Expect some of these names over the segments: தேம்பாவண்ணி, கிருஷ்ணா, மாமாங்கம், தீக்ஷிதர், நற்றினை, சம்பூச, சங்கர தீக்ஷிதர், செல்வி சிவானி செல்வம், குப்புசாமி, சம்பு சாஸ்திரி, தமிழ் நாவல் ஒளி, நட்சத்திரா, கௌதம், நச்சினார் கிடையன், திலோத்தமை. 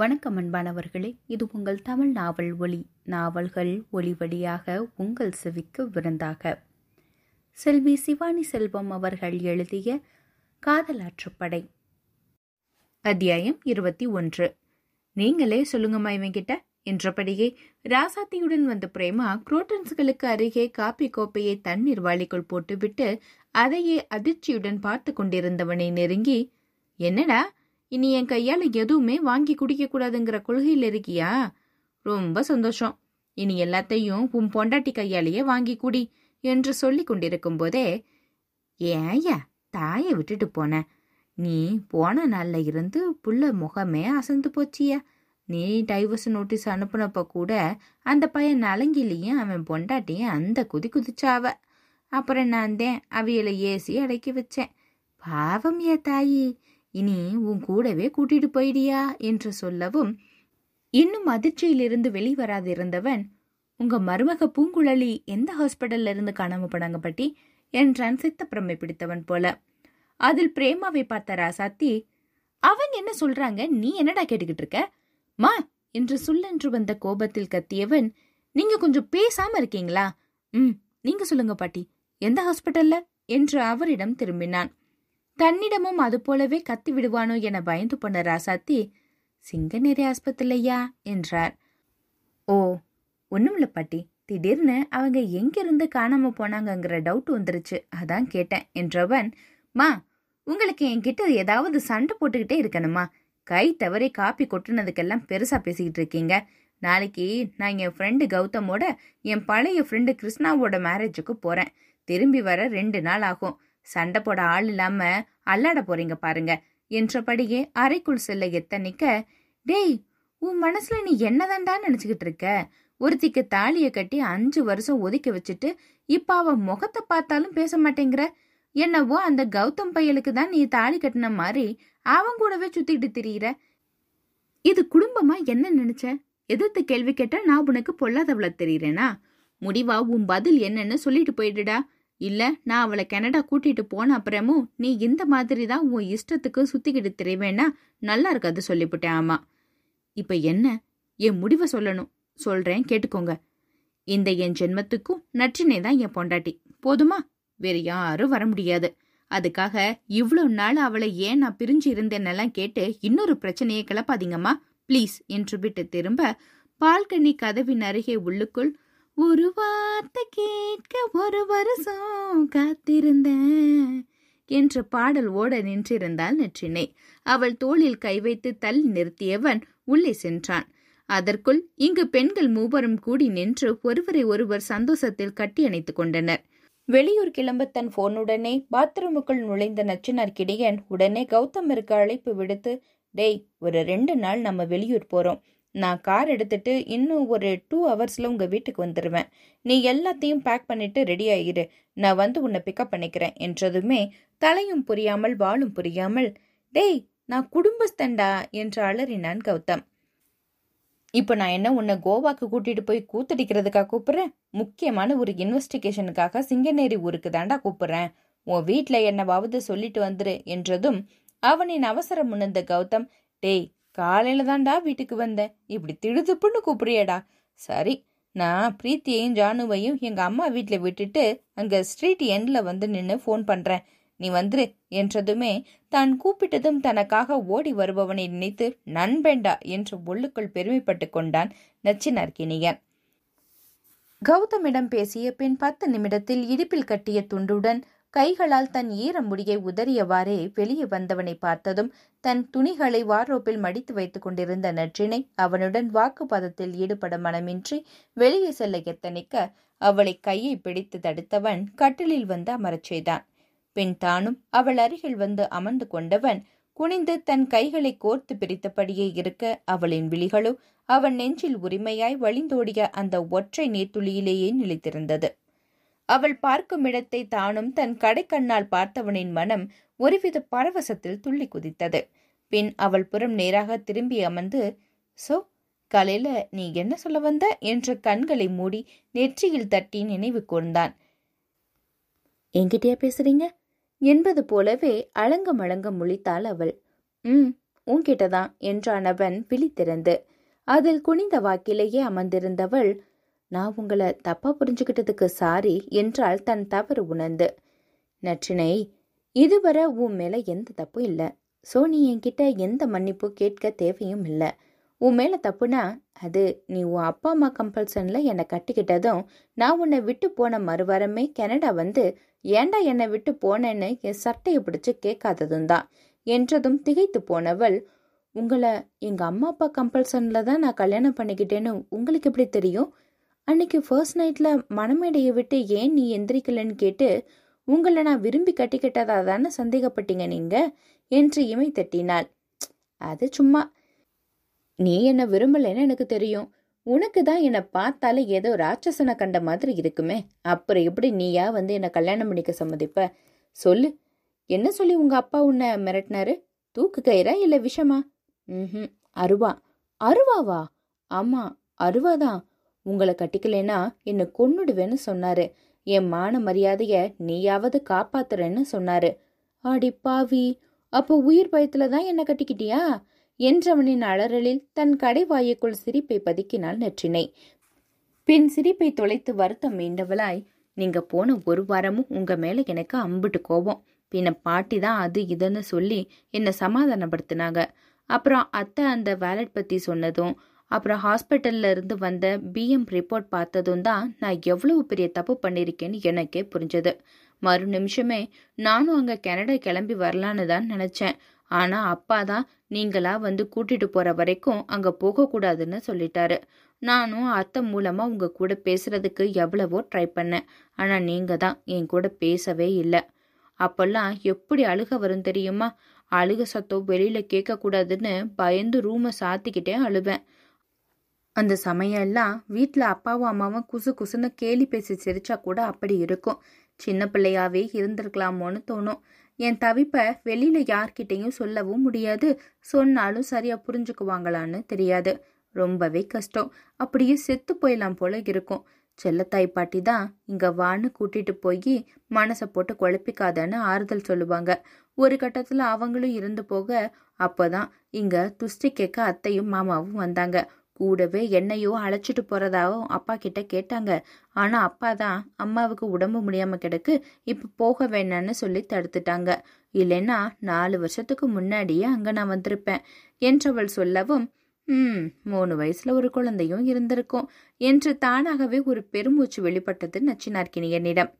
வணக்கம் அன்பானவர்களே, இது உங்கள் தமிழ் நாவல் ஒளி. நாவல்கள் ஒளி வழியாக உங்கள் செவிக்கு விருந்தாக. செல்வி சிவானி செல்வம் அவர்கள் எழுதிய காதலாற்றுப்படை, அத்தியாயம் 21. நீங்களே சொல்லுங்கம்மா இவங்கிட்ட என்றபடியே ராசாத்தியுடன் வந்த பிரேமா குரோட்டன்ஸ்களுக்கு அருகே காப்பி கோப்பையை தண்ணீர் வாளிக்குள் போட்டுவிட்டு அதையே அதிர்ச்சியுடன் பார்த்து கொண்டிருந்தவனை நெருங்கி, என்னடா இனி என் கையால் எதுவுமே வாங்கி குடிக்கக்கூடாதுங்கிற கொள்கையில் இருக்கியா? ரொம்ப சந்தோஷம். இனி எல்லாத்தையும் உன் பொண்டாட்டி கையாலேயே வாங்கி குடி என்று சொல்லி கொண்டிருக்கும் போதே, ஏயா தாயை விட்டுட்டு போன நீ, போன நாளில் இருந்து புள்ள முகமே அசந்து போச்சியா. நீ டைவர்ஸ் நோட்டீஸ் அனுப்புனப்ப கூட அந்த பையன் நலங்கிலையும் அவன் பொண்டாட்டியும் அந்த குதி குதிச்சாவ. அப்புறம் நான் தான் அவையில ஏசி அடக்கி வச்சேன். பாவம் ஏ தாயி, இனி உன் கூடவே கூட்டிட்டு போயிடியா என்று சொல்லவும், இன்னும் அதிர்ச்சியிலிருந்து வெளிவராதிருந்தவன், உங்க மருமக பூங்குழலி எந்த ஹாஸ்பிட்டல்ல இருந்து காணாம போனாங்க பட்டி என்றான் சித்த பிரமை பிடித்தவன் போல. அதில் பிரேமாவை பார்த்த ராசாத்தி, அவங்க என்ன சொல்றாங்க, நீ என்னடா கேட்டுக்கிட்டு இருக்க மா என்று சொல்லென்று வந்த கோபத்தில் கத்தியவன், நீங்க கொஞ்சம் பேசாம இருக்கீங்களா? நீங்க சொல்லுங்க பாட்டி, எந்த ஹாஸ்பிட்டல்ல என்று அவரிடம் திரும்பினான். தன்னிடமும் அதுபோலவே கத்தி விடுவானோ என பயந்து போன ராசாத்தி, சிங்கநேரி ஆஸ்பத்திரியா என்றார். ஓ ஒண்ணுமில்ல பாட்டி, திடீர்னு அவங்க எங்கிருந்து காணாம போனாங்கங்கிற டவுட் வந்துருச்சு, அதான் கேட்டேன் என்றவன், மா உங்களுக்கு என்கிட்ட ஏதாவது சண்டை போட்டுக்கிட்டே இருக்கணுமா? கை தவறி காப்பி கொட்டுனதுக்கெல்லாம் பெருசா பேசிக்கிட்டு இருக்கீங்க. நாளைக்கு நான் என் ஃப்ரெண்டு கௌதமோட என் பழைய ஃப்ரெண்டு கிருஷ்ணாவோட மேரேஜுக்கு போறேன். திரும்பி வர 2 நாள் ஆகும். சண்டை போட ஆள் இல்லாம அல்லாட போறீங்க பாருங்க என்றபடியே அறைக்குள் செல்ல எத்தனைக்க, டேய் உன் மனசுல நீ என்னதான்டா நினைச்சுக்கிட்டு இருக்க? ஒருத்திக்கு தாலியை கட்டி 5 வருஷம் ஒதுக்கி வச்சுட்டு இப்ப அவ முகத்தை பார்த்தாலும் பேச மாட்டேங்கிற. என்னவோ அந்த கௌதம் பையலுக்கு தான் நீ தாலி கட்டின மாதிரி அவங்க கூடவே சுத்திட்டு திரியிற. இது குடும்பமா என்ன நினைச்ச? எதிர்த்து கேள்வி கேட்டா நான் உனக்கு பொல்லாதவள தெரியிறேனா? முடிவா உன் பதில் என்னன்னு சொல்லிட்டு போயிடுடா. இல்ல நான் அவளை கனடா கூட்டிட்டு போன அப்புறமும் நீ இந்த மாதிரி தான் உன் இஷ்டத்துக்கு சுத்திக்கிட்டு திரைவேன்னா நல்லா இருக்காது சொல்லிவிட்டேன். ஆமா இப்ப என்ன என் முடிவை சொல்லணும், சொல்றேன் கேட்டுக்கோங்க. இந்த என் ஜென்மத்துக்கும் நற்றினை தான் என் பொண்டாட்டி, போதுமா? வேற யாரும் வர முடியாது. அதுக்காக இவ்வளவு நாள் அவளை ஏன் நான் பிரிஞ்சு இருந்தேன்னெல்லாம் கேட்டு இன்னொரு பிரச்சனையை கிளப்பாதீங்கம்மா பிளீஸ் என்று விட்டு திரும்ப பால்கனி கதவின் அருகே உள்ளுக்குள், ஒரு வார்த்தை கேட்க 1 வருஷம் காத்திருந்தேன் என்ற பாடல் ஓட நின்றிருந்தாள் நற்றினை. அவள் தோளில் கை வைத்து தள்ளி நிறுத்தியவன் உள்ளே சென்றான். அதற்குள் இங்கு பெண்கள் மூவரும் கூடி நின்று ஒருவரை ஒருவர் சந்தோஷத்தில் கட்டி அணைத்துக் கொண்டனர். வெளியூர் கிளம்ப தன் போனுடனே பாத்ரூமுக்குள் நுழைந்த நச்சினார் கிடையன் உடனே கௌதமிற்கு அழைப்பு விடுத்து, டேய் ஒரு 2 நாள் நம்ம வெளியூர் போறோம். நான் கார் எடுத்துட்டு இன்னும் ஒரு 2 ஹவர்ஸில் உங்கள் வீட்டுக்கு வந்துடுவேன். நீ எல்லாத்தையும் பேக் பண்ணிட்டு ரெடி ஆகிடு, நான் வந்து உன்னை பிக்கப் பண்ணிக்கிறேன் என்றதுமே தலையும் புரியாமல் வாளும் புரியாமல், டேய் நான் குடும்பஸ்தண்டா என்று அலறினான் கௌதம். இப்போ நான் என்ன உன்னை கோவாக்கு கூட்டிட்டு போய் கூத்தடிக்கிறதுக்காக கூப்பிட்றேன்? முக்கியமான ஒரு இன்வெஸ்டிகேஷனுக்காக சிங்கநேரி ஊருக்கு தாண்டா கூப்பிட்றேன். உன் வீட்டில் என்னவாவது சொல்லிட்டு வந்துரு என்றதும் அவனின் அவசரம் முன்னந்த கௌதம், டேய் காலையில தான்டா வீட்டுக்கு வந்தேன், இப்படி திடுதுப்புன்னு கூப்பிடுறியடா. சரி நான் பிரீத்தியையும் ஜானுவையும் எங்க அம்மா வீட்டுல விட்டுட்டு அங்க ஸ்ட்ரீட் எண்ட்ல வந்து நின்று போன் பண்றேன், நீ வந்துரு என்றதுமே தான் கூப்பிட்டதும் தனக்காக ஓடி வருபவனை நினைத்து நண்பேண்டா என்று உள்ளுக்குள் பெருமைப்பட்டு கொண்டான் நச்சினார் கிடையன். கௌதமிடம் பேசிய பின் 10 நிமிடத்தில் இடுப்பில் கட்டிய துண்டுடன் கைகளால் தன் ஈர முடியை உதறியவாறே வெளியே வந்தவனை பார்த்ததும் தன் துணிகளை வாரோப்பில் மடித்து வைத்துக் கொண்டிருந்த நற்றினை அவனுடன் வாக்குவாதத்தில் ஈடுபட மனமின்றி வெளியே செல்ல எத்தனைக்க அவளை கையை பிடித்து தடுத்தவன் கட்டிலில் வந்து அமரச் செய்தான். பின் தானும் அவள் அருகில் வந்து அமர்ந்து கொண்டவன் குனிந்து தன் கைகளை கோர்த்து பிரித்தபடியே இருக்க அவளின் விழிகளோ அவன் நெஞ்சில் உரிமையாய் வழிந்தோடிய அந்த ஒற்றை நீர்த்துளியிலேயே நிலைத்திருந்தது. அவள் பார்க்கும் இடத்தை தானும் தன் கடைக்கண்ணால் பார்த்தவனின் மனம் ஒருவித பரவசத்தில் துள்ளி குதித்தது. பின் அவள் புறம் நேராக திரும்பி அமர்ந்து, சோ காலையில நீ என்ன சொல்ல வந்த என்று கண்களை மூடி நெற்றியில் தட்டி நினைவு கூர்ந்தான். என்கிட்டயா பேசுறீங்க என்பது போலவே அலங்கம் அலங்கம் முழித்தாள் அவள். உன்கிட்டதான் என்றானவன் விழித்திருந்து அதில் குனிந்த வாக்கிலேயே அமர்ந்திருந்தவள், நான் உங்களை தப்பா புரிஞ்சுக்கிட்டதுக்கு சாரி என்றால் தன் தவறு உணர்ந்து, நற்றினை, இதுவரை உன் மேலே எந்த தப்பும் இல்லை, ஸோ நீ என்கிட்ட எந்த மன்னிப்பு கேட்க தேவையும் இல்லை. உன் மேலே தப்புனா அது நீ உன் அப்பா அம்மா கம்பல்சனில் என்னை கட்டிக்கிட்டதும் நான் உன்னை விட்டு போன மறுவாரமே கனடா வந்து ஏண்டா என்னை விட்டு போனேன்னு என் சட்டையை பிடிச்சி கேட்காததும் தான் என்றதும் திகைத்து போனவள், உங்களை எங்கள் அம்மா அப்பா கம்பல்சனில் தான் நான் கல்யாணம் பண்ணிக்கிட்டேன்னு உங்களுக்கு எப்படி தெரியும்? அன்னைக்கு ஃபர்ஸ்ட் நைட்டில் மனமேடையை விட்டு ஏன் நீ எந்திரிக்கலன்னு கேட்டு உங்களை நான் விரும்பி கட்டிக்கிட்டதா தானே சந்தேகப்பட்டீங்க நீங்கள் என்று இமை தட்டினாள். அது சும்மா, நீ என்னை விரும்பலைன்னு எனக்கு தெரியும், உனக்கு தான் என்னை பார்த்தாலே ஏதோ ராட்சசனை கண்ட மாதிரி இருக்குமே, அப்புறம் எப்படி நீயா வந்து என்னை கல்யாணம் பண்ணிக்க சம்மதிப்ப? சொல்லு, என்ன சொல்லி உங்கள் அப்பா உன்னை மிரட்டினாரு? தூக்கு கயிறா இல்லை விஷமா? ம், அருவா. அருவாவா? ஆமாம், அருவாதான். உங்களை கட்டிக்கலைன்னா என்னை கொன்னுடுவேன்னு சொன்னாரு. என் மான மரியாதைய நீயாவது காப்பாத்துறேன்னு சொன்னாரு. ஆடி பாவி, அப்போ உயிர் பயத்துல தான் என்னை கட்டிக்கிட்டியா என்றவனின் அலறலில் தன் கடைவாயைக்குள் சிரிப்பை பதுக்கினாள் நற்றினை. பின் சிரிப்பை தொலைத்து வருத்தம் மீண்டவளாய், நீங்க போன ஒரு வாரமும் உங்க மேல எனக்கு அம்பிட்டு கோபம். பின்ன பாட்டி தான் அது இதுன்னு சொல்லி என்னை சமாதானப்படுத்தினாங்க. அப்புறம் அத்தை அந்த வேலட் பத்தி சொன்னதும் அப்புறம் ஹாஸ்பிட்டல்ல இருந்து வந்த பிஎம் ரிப்போர்ட் பார்த்ததும் தான் நான் எவ்வளவு பெரிய தப்பு பண்ணியிருக்கேன்னு எனக்கே புரிஞ்சது. மறு நிமிஷமே நானும் அங்கே கனடா கிளம்பி வரலான்னு தான் நினச்சேன். ஆனால் அப்பா தான் நீங்களா வந்து கூட்டிட்டு போகிற வரைக்கும் அங்கே போகக்கூடாதுன்னு சொல்லிட்டாரு. நானும் அத்தை மூலமாக உங்கள் கூட பேசுறதுக்கு எவ்வளவோ ட்ரை பண்ணேன். ஆனால் நீங்கள் தான் என் கூட பேசவே இல்லை. அப்போல்லாம் எப்படி அழுக வரும் தெரியுமா? அழுக சத்தம் வெளியில் கேட்கக்கூடாதுன்னு பயந்து ரூமை சாத்திக்கிட்டே அழுவேன். அந்த சமயம்லாம் வீட்டில் அப்பாவும் அம்மாவும் குசு குசுன்னு கேலி பேசி சிரிச்சா கூட அப்படி இருக்கும். சின்ன பிள்ளையாவே இருந்திருக்கலாமோன்னு தோணும். என் தவிப்பை வெளியில் யார்கிட்டையும் சொல்லவும் முடியாது, சொன்னாலும் சரியாக புரிஞ்சுக்குவாங்களான்னு தெரியாது. ரொம்பவே கஷ்டம். அப்படியே செத்து போயிடலாம் போல இருக்கும். செல்லத்தாய் பாட்டி தான் இங்கே வான்னு கூட்டிகிட்டு போய் மனசை போட்டு குழப்பிக்காதன்னு ஆறுதல் சொல்லுவாங்க. ஒரு கட்டத்தில் அவங்களும் இருந்து போக அப்போ தான் இங்கே துஷ்டி கேட்க அத்தையும் மாமாவும் வந்தாங்க. கூடவே என்னையோ அழைச்சிட்டு போகிறதாகவும் அப்பா கிட்ட கேட்டாங்க. ஆனால் அப்பா தான் அம்மாவுக்கு உடம்பு முடியாமல் கிடக்கு, இப்போ போக வேணான்னு சொல்லி தடுத்துட்டாங்க. இல்லைன்னா 4 வருஷத்துக்கு முன்னாடியே அங்கே நான் வந்திருப்பேன் என்றவள் சொல்லவும், 3 வயசில் ஒரு குழந்தையும் இருந்திருக்கும் என்று தானாகவே ஒரு பெருமூச்சு வெளிப்பட்டது நச்சினார் கிடையனிடம்.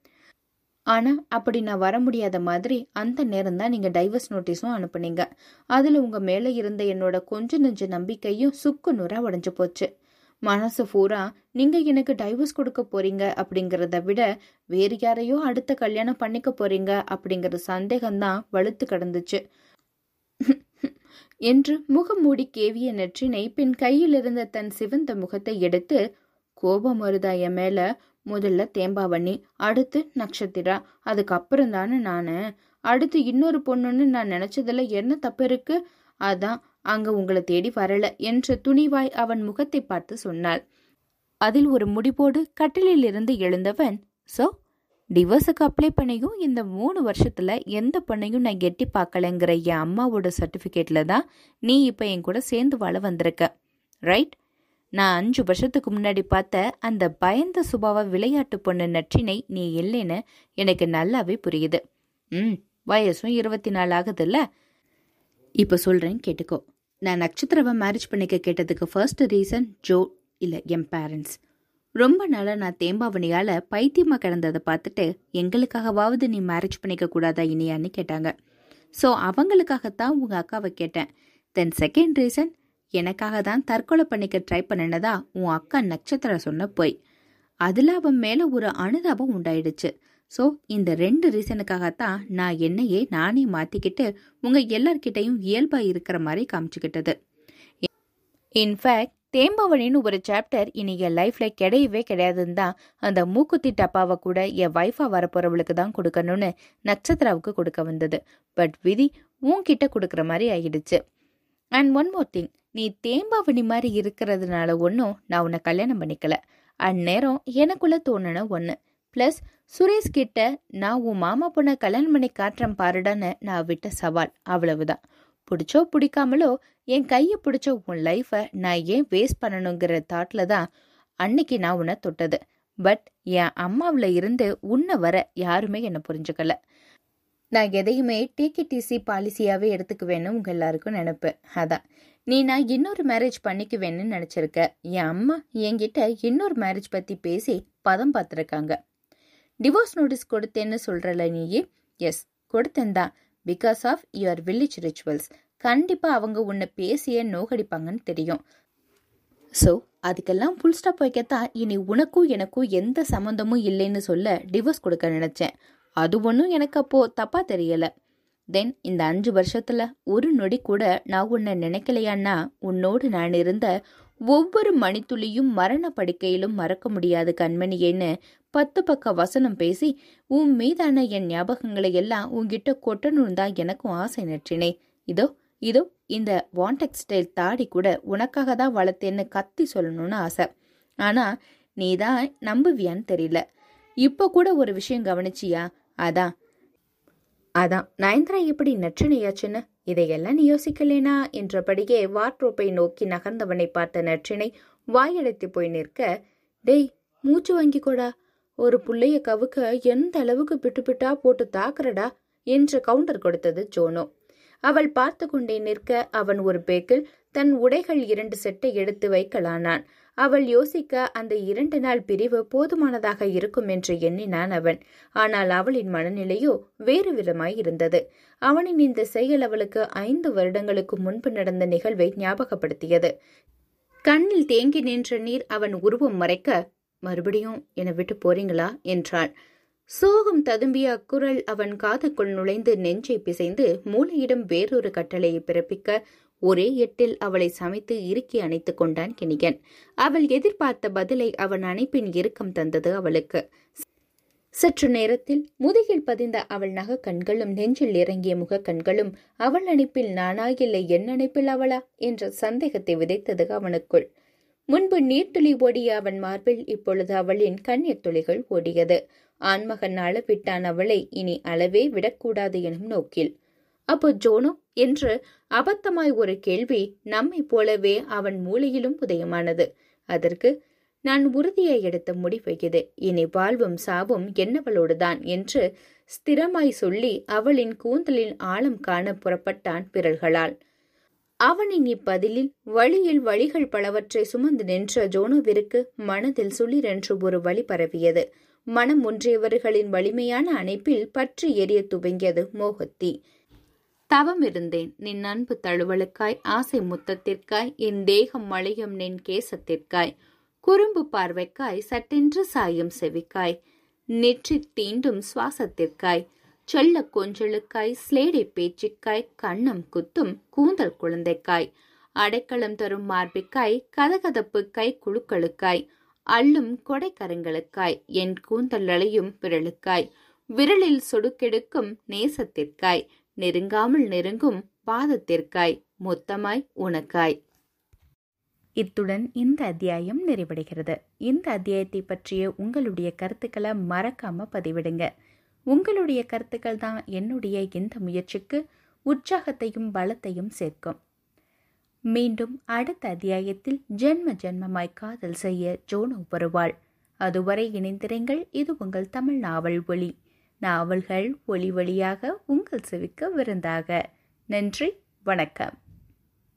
ஆனால் அப்படி நான் வர முடியாத மாதிரி அந்த நேரம்தான் நீங்கள் டைவர்ஸ் நோட்டீஸும் அனுப்புனீங்க. அதில் உங்கள் மேலே இருந்த என்னோட கொஞ்ச நெஞ்ச நம்பிக்கையும் சுக்கு நூறாக உடஞ்சி போச்சு. மனசு பூரா நீங்கள் எனக்கு டைவர்ஸ் கொடுக்க போறீங்க அப்படிங்கிறத விட வேறு யாரையோ அடுத்த கல்யாணம் பண்ணிக்க போறீங்க அப்படிங்கிற சந்தேகம்தான் வலுத்து கிடந்துச்சு என்று முகம் மூடி கேவிய நற்றினை பின் கையிலிருந்த தன் சிவந்த முகத்தை எடுத்து, கோபம் வருதா என் மேலே? முதல்ல தேம்பாவண்ணி, அடுத்து நட்சத்திரா, அதுக்கப்புறம் தானே நான். அடுத்து இன்னொரு பொண்ணுன்னு நான் நினச்சதில் என்ன தப்பு இருக்கு? அதான் அங்கே உங்களை தேடி வரல என்று துணிவாய் அவன் முகத்தை பார்த்து சொன்னாள். அதில் ஒரு முடிபோடு கட்டிலில் இருந்து எழுந்தவன், ஸோ டிவோர்ஸுக்கு அப்ளை பண்ணியும் இந்த 3 வருஷத்தில் எந்த பொண்ணையும் நான் எட்டி பார்க்கலைங்கிற என் அம்மாவோட சர்டிஃபிகேட்டில் தான் நீ இப்போ என் கூட சேர்ந்து வாழ வந்திருக்க, ரைட்? நான் 5 வருஷத்துக்கு முன்னாடி பார்த்த அந்த பயந்த சுபாவ விளையாட்டு பொண்ணு நற்றினை நீ இல்லைன்னு எனக்கு நல்லாவே புரியுது. வயசும் 24 ஆகுதுல்ல? இப்போ சொல்கிறேன்னு கேட்டுக்கோ. நான் நட்சத்திரவை மேரேஜ் பண்ணிக்க கேட்டதுக்கு ஃபர்ஸ்ட் ரீசன் ஜோ இல்லை என் பேரண்ட்ஸ். ரொம்ப நாளாக நான் தேம்பாவணியால் பைத்தியமாக கிடந்ததை பார்த்துட்டு, எங்களுக்காகவாவது நீ மேரேஜ் பண்ணிக்க கூடாதா இனியான்னு கேட்டாங்க. ஸோ அவங்களுக்காகத்தான் உங்கள் அக்காவை கேட்டேன். தென் செகண்ட் ரீசன், எனக்காக தான் தற்கொலை பண்ணிக்க ட்ரை பண்ணினதா உன் அக்கா நட்சத்திரா சொன்ன போய். அதில் அவன் மேலே ஒரு அனுதாபம் உண்டாயிடுச்சு. ஸோ இந்த 2 ரீசனுக்காகத்தான் நான் என்னையே நானே மாற்றிக்கிட்டு உங்கள் எல்லார்கிட்டையும் இயல்பாக இருக்கிற மாதிரி காமிச்சிக்கிட்டது. இன்ஃபேக்ட் தேம்பாவணின்னு ஒரு சாப்டர் இனி என் லைஃப்பில் கிடையவே கிடையாதுன்னு தான் அந்த மூக்குத்தி டப்பாவை கூட என் வைஃபாக வரப்போகிறவளுக்கு தான் கொடுக்கணும்னு நட்சத்திராவுக்கு கொடுக்க வந்தது. பட் விதி உன்கிட்ட கொடுக்குற மாதிரி ஆகிடுச்சு. அண்ட் ஒன் மோர் திங், நீ தேம்பாவணி மாதிரி இருக்கிறதுனால ஒன்றும் நான் உன்னை கல்யாணம் பண்ணிக்கல. அந்நேரம் எனக்குள்ளே தோணுன ஒன்று ப்ளஸ் சுரேஷ்கிட்ட நான் உன் மாமா பொண்ணை கல்யாணம் பண்ணி காட்டுறேன் பாருடான்னு நான் விட்ட சவால், அவ்வளவுதான். பிடிச்சோ பிடிக்காமலோ என் கையை பிடிச்ச உன் லைஃபை நான் ஏன் வேஸ்ட் பண்ணணுங்கிற தாட்டில் தான் அன்னைக்கு நான் உன்னை தொட்டது. பட் என் அம்மாவில் இருந்து உன்னை வர யாருமே என்னை புரிஞ்சுக்கல. நான் எதையுமே டிகேடிசி பாலிசியாகவே எடுத்துக்குவேன்னு உங்கள் எல்லாருக்கும் நினைப்பேன். அதான் நீ நான் இன்னொரு மேரேஜ் பண்ணிக்குவேன்னு நினச்சிருக்க. என் அம்மா என்கிட்ட இன்னொரு மேரேஜ் பற்றி பேசி பதம் பார்த்துருக்காங்க. டிவோர்ஸ் நோட்டீஸ் கொடுத்தேன்னு சொல்கிறல நீயே? எஸ், கொடுத்தேன் தான். Because of your village rituals. கண்டிப்பாக அவங்க உன்னை பேசியே நோகடிப்பாங்கன்னு தெரியும். ஸோ அதுக்கெல்லாம் ஃபுல் ஸ்டாப் வைக்கத்தான் இனி உனக்கும் எனக்கும் எந்த சம்மந்தமும் இல்லைன்னு சொல்ல டிவோர்ஸ் கொடுக்க நினச்சேன். அது ஒன்றும் எனக்கு அப்போது தப்பாக தெரியலை. தென் இந்த 5 வருஷத்தில் ஒரு நொடி கூட நான் உன்னை நினைக்கலையான்னா உன்னோடு நான் இருந்த ஒவ்வொரு மணித்துளியும் மரண படுக்கையிலும் மறக்க முடியாது கண்மணியேன்னு 10 பக்க வசனம் பேசி உன் மீதான என் ஞாபகங்களை எல்லாம் உன்கிட்ட கொட்டணுன்னு தான் எனக்கும் ஆசை. நற்றினை, இதோ இதோ இந்த வாண்டெக்ஸ் ஸ்டைல் தாடி கூட உனக்காக தான் வளர்த்தேன்னு கத்தி சொல்லணும்னு ஆசை. ஆனால் நீ தான் நம்புவியான்னு தெரியல. இப்போ கூட ஒரு விஷயம் கவனிச்சியா? அதான் நயன்தரா எப்படி நற்றினையாச்சுன்னு. இதையெல்லாம் நீ யோசிக்கலேனா என்றபடியே வார்ட்ரோப்பை நோக்கி நகர்ந்தவனை பார்த்த நற்றினை வாயடைத்து போய் நிற்க, டேய் மூச்சு வாங்கிக்கோடா, ஒரு புள்ளைய கவுக்க எந்த அளவுக்கு பிட்டுப்பிட்டா போட்டு தாக்குறடா என்று கவுண்டர் கொடுத்தது ஜோனோ. அவள் பார்த்து கொண்டே நிற்க அவன் ஒரு பேக்கில் தன் உடைகள் 2 செட்டை எடுத்து வைக்கலானான். அவள் யோசிக்க அந்த 2 நாள் பிரிவு போதுமானதாக இருக்கும் என்று எண்ணினான் அவன். ஆனால் அவளின் மனநிலையோ வேறு விதமாயிருந்தது. அவனின் இந்த செயல் அவளுக்கு 5 வருடங்களுக்கு முன்பு நடந்த நிகழ்வை ஞாபகப்படுத்தியது. கண்ணில் தேங்கி நின்ற நீர் அவன் உருவம் மறைக்க, மறுபடியும் என்னை விட்டு போறீங்களா என்றாள். சோகம் ததும்பிய அக்குரல் அவன் காதுக்குள் நுழைந்து நெஞ்சை பிசைந்து மூளையிடம் வேறொரு கட்டளையை பிறப்பிக்க ஒரே எட்டில் அவளை சமைத்து இறுக்கி அணைத்து கொண்டான் கிணிகன். அவள் எதிர்பார்த்த பதிலை அவன் அணைப்பின் இறுக்கம் தந்தது அவளுக்கு. சற்று நேரத்தில் முதுகில் பதிந்த அவள் நக கண்களும் நெஞ்சில் இறங்கிய முக கண்களும் அவள் அணைப்பில் நானா இல்லை என் அணைப்பில் அவளா என்ற சந்தேகத்தை விதைத்தது அவனுக்குள். முன்பு நீர்த்துளி ஓடிய அவன் மார்பில் இப்பொழுது அவளின் கண்ணீர் துளிகள் ஓடியது. ஆண்மகன் அளவிட்டான் அவளை, இனி அளவே விடக்கூடாது எனும் நோக்கில். அப்போ ஜோனோ என்று அபத்தமாய் ஒரு கேள்வி நம்மை போலவே அவன் மூளையிலும் உதயமானது. அதற்கு, நான் உறுதியை எடுத்த முடிவையது, இனி வாழ்வும் சாவும் என்னவளோடுதான் என்று ஸ்திரமாய் சொல்லி அவளின் கூந்தலின் ஆழம் காண புறப்பட்டான் பிறல்களால். அவனின் இப்பதிலில் வழியில் வழிகள் பலவற்றை சுமந்து நின்ற ஜோனோவிற்கு மனதில் சுளிரென்று ஒரு வழி பரவியது. மனம் ஒன்றியவர்களின் வலிமையான அணைப்பில் பற்றி எரிய துவங்கியது மோகத்தி. தவம் இருந்தேன் நின் அன்பு தழுவலுக்காய், ஆசை முத்தத்திற்காய், என் தேகம் மலையும் நின் கேசத்திற்காய், குறும்பு பார்வைக்காய், சட்டென்று சாயும் செவிக்காய், நெற்றி தீண்டும் சுவாசத்திற்காய், செல்ல கொஞ்சலுக்காய், ஸ்லேடை பேச்சுக்காய், கண்ணம் குத்தும் கூந்தல் குழந்தைக்காய், அடைக்கலம் தரும் மார்பிக்காய், கதகதப்பு கை குழுக்களுக்காய், அள்ளும் கொடைக்கரங்களுக்காய், என் கூந்தல் அலையும் விரலுக்காய், விரலில் சொடுக்கெடுக்கும் நேசத்திற்காய், நெருங்காமல் நெருங்கும் பாதத்திற்காய், மொத்தமாய் உனக்காய். இத்துடன் இந்த அத்தியாயம் நிறைவடைகிறது. இந்த அத்தியாயத்தை பற்றிய உங்களுடைய கருத்துக்களை மறக்காம பதிவிடுங்க. உங்களுடைய கருத்துக்கள் தான் என்னுடைய இந்த முயற்சிக்கு உற்சாகத்தையும் பலத்தையும் சேர்க்கும். மீண்டும் அடுத்த அத்தியாயத்தில் ஜென்ம ஜென்மமாய் காதல் செய்ய ஜோனோ வருவாள். அதுவரை இணைந்திருங்கள். இது உங்கள் தமிழ் நாவல் ஒளி. நாவல்கள் ஒளி வழியாக உங்கள் செவிக்க விருந்தாக. நன்றி, வணக்கம்.